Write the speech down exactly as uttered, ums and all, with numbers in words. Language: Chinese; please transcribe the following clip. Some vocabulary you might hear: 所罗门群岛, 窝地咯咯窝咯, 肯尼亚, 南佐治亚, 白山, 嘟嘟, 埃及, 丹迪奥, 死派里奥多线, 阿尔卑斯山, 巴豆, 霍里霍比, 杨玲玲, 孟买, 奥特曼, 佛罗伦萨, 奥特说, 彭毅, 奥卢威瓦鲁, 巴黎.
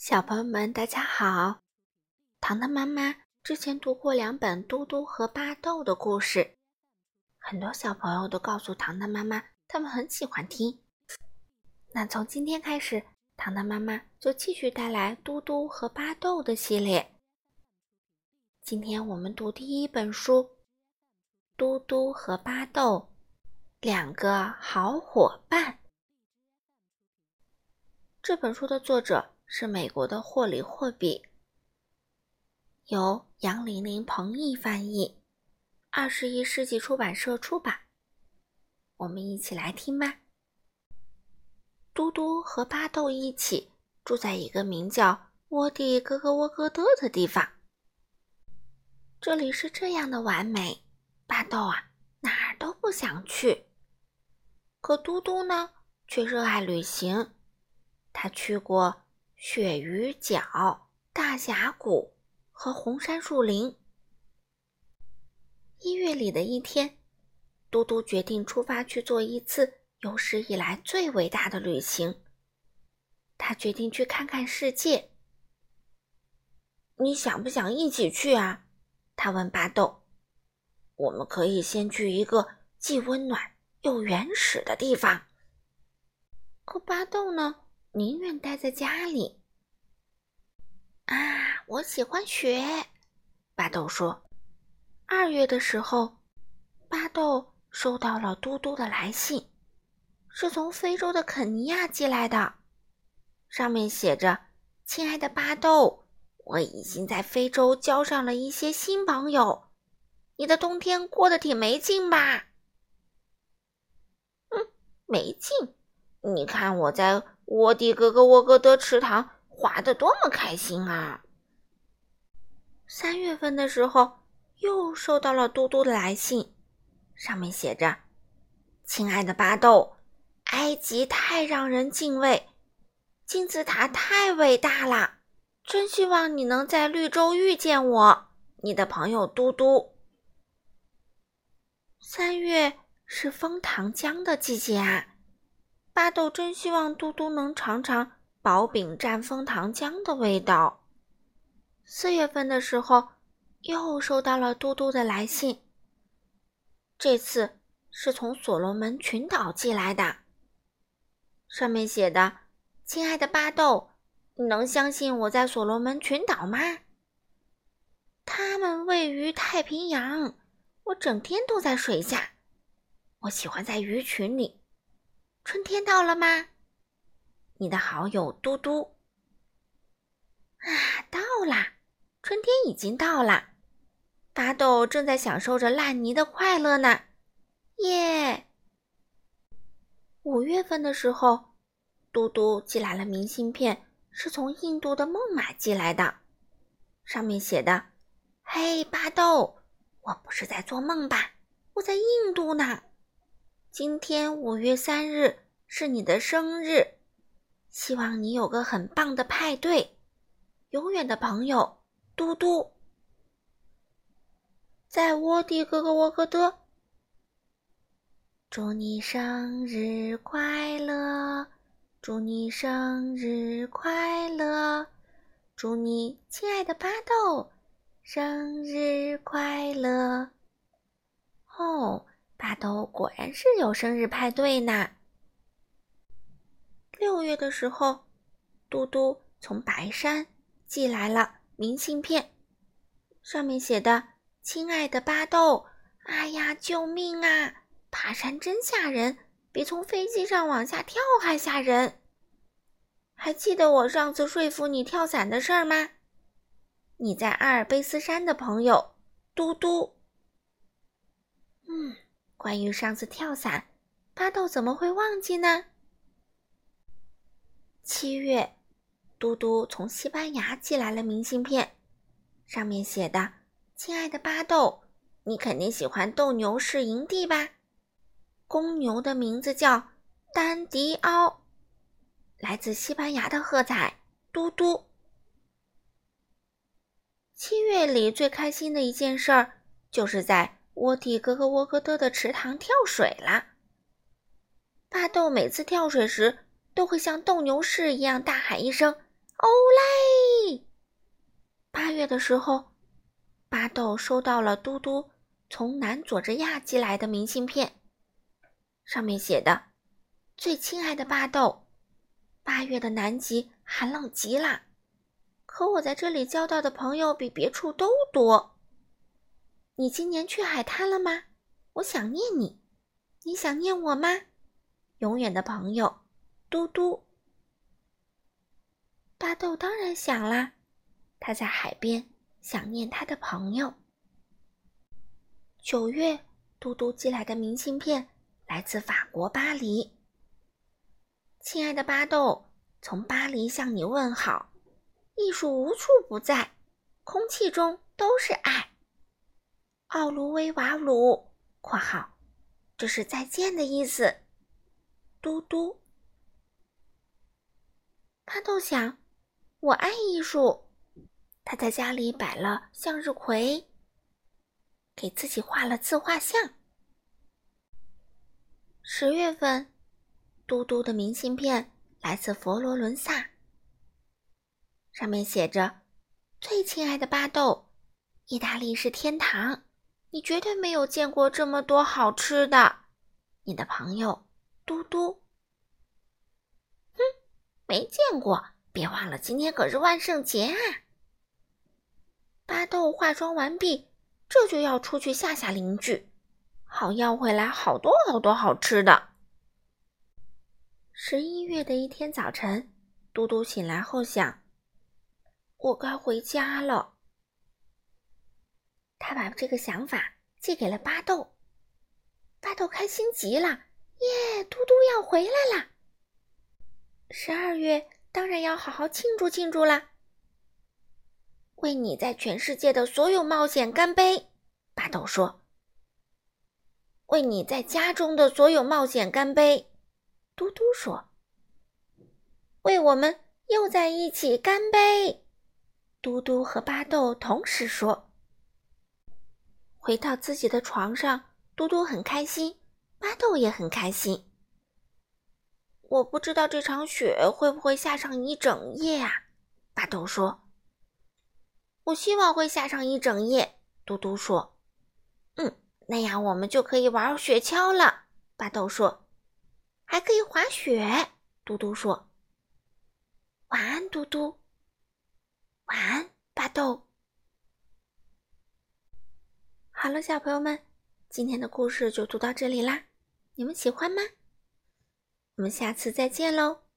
小朋友们，大家好！糖糖妈妈之前读过两本嘟嘟和巴豆的故事，很多小朋友都告诉糖糖妈妈，他们很喜欢听。那从今天开始，糖糖妈妈就继续带来嘟嘟和巴豆的系列。今天我们读第一本书《嘟嘟和巴豆》，两个好伙伴。这本书的作者是美国的霍里霍比，由杨玲玲、彭毅翻译，二十一世纪出版社出版。我们一起来听吧。嘟嘟和巴豆一起住在一个名叫窝地咯咯窝咯的的地方。这里是这样的完美，巴豆啊哪儿都不想去。可嘟嘟呢，却热爱旅行。他去过鳕鱼角、大峡谷和红杉树林。一月里的一天，嘟嘟决定出发去做一次有史以来最伟大的旅行。他决定去看看世界。你想不想一起去啊？他问巴豆。我们可以先去一个既温暖又原始的地方。可巴豆呢，宁愿待在家里。啊，我喜欢雪，巴豆说。二月的时候，巴豆收到了嘟嘟的来信，是从非洲的肯尼亚寄来的，上面写着：亲爱的巴豆，我已经在非洲交上了一些新朋友，你的冬天过得挺没劲吧？嗯，没劲。你看我在窝地咯咯窝咯的池塘滑得多么开心啊！三月份的时候，又收到了嘟嘟的来信，上面写着：亲爱的巴豆，埃及太让人敬畏，金字塔太伟大了，真希望你能在绿洲遇见我，你的朋友嘟嘟。三月是枫糖浆的季节啊！巴豆真希望嘟嘟能尝尝薄饼蘸枫糖浆的味道。四月份的时候，又收到了嘟嘟的来信，这次是从所罗门群岛寄来的，上面写的：亲爱的巴豆，你能相信我在所罗门群岛吗？它们位于太平洋，我整天都在水下，我喜欢在鱼群里。春天到了吗？你的好友嘟嘟。啊，到啦！春天已经到啦。巴豆正在享受着烂泥的快乐呢。耶！五月份的时候，嘟嘟寄来了明信片，是从印度的孟买寄来的，上面写的：嘿，巴豆，我不是在做梦吧？我在印度呢。今天五月三日是你的生日，希望你有个很棒的派对。永远的朋友，嘟嘟。在窝地咯咯窝咯的，祝你生日快乐，祝你生日快乐，祝你亲爱的巴豆生日快乐。哦，巴豆果然是有生日派对呢。六月的时候，嘟嘟从白山寄来了明信片，上面写的：亲爱的巴豆，哎呀，救命啊！爬山真吓人，比从飞机上往下跳还吓人。还记得我上次说服你跳伞的事儿吗？你在阿尔卑斯山的朋友，嘟嘟。嗯。关于上次跳伞，巴豆怎么会忘记呢？七月，嘟嘟从西班牙寄来了明信片，上面写的：亲爱的巴豆，你肯定喜欢斗牛士营地吧？公牛的名字叫丹迪奥。来自西班牙的喝彩，嘟嘟。七月里最开心的一件事儿，就是在窝地咯咯窝咯的的池塘跳水了。巴豆每次跳水时，都会像斗牛士一样大喊一声哦嘞！八月的时候，巴豆收到了嘟嘟从南佐治亚寄来的明信片，上面写的：“最亲爱的巴豆，八月的南极寒冷极了，可我在这里交到的朋友比别处都多。你今年去海滩了吗？我想念你，你想念我吗？永远的朋友，嘟嘟。”巴豆当然想啦，他在海边想念他的朋友。九月，嘟嘟寄来的明信片来自法国巴黎。亲爱的巴豆，从巴黎向你问好，艺术无处不在，空气中都是爱。奥卢威瓦鲁（括号这是再见的意思），嘟嘟。巴豆想，我爱艺术。他在家里摆了向日葵，给自己画了自画像。十月份，嘟嘟的明信片来自佛罗伦萨，上面写着：“最亲爱的巴豆，意大利是天堂，你绝对没有见过这么多好吃的。你的朋友，嘟嘟。”哼，没见过，别忘了今天可是万圣节啊！巴豆化妆完毕，这就要出去吓吓邻居，好要回来好多好多好吃的。十一月的一天早晨，嘟嘟醒来后想，我该回家了。他把这个想法寄给了巴豆，巴豆开心极了，耶，嘟嘟要回来啦！十二月当然要好好庆祝庆祝啦！为你在全世界的所有冒险干杯，巴豆说。为你在家中的所有冒险干杯，嘟嘟说。为我们又在一起干杯，嘟嘟和巴豆同时说。回到自己的床上，嘟嘟很开心，巴豆也很开心。我不知道这场雪会不会下上一整夜啊，巴豆说。我希望会下上一整夜，嘟嘟说。嗯，那样我们就可以玩雪橇了，巴豆说。还可以滑雪，嘟嘟说。晚安，嘟嘟。晚安，巴豆。好了，小朋友们，今天的故事就读到这里啦，你们喜欢吗？我们下次再见喽。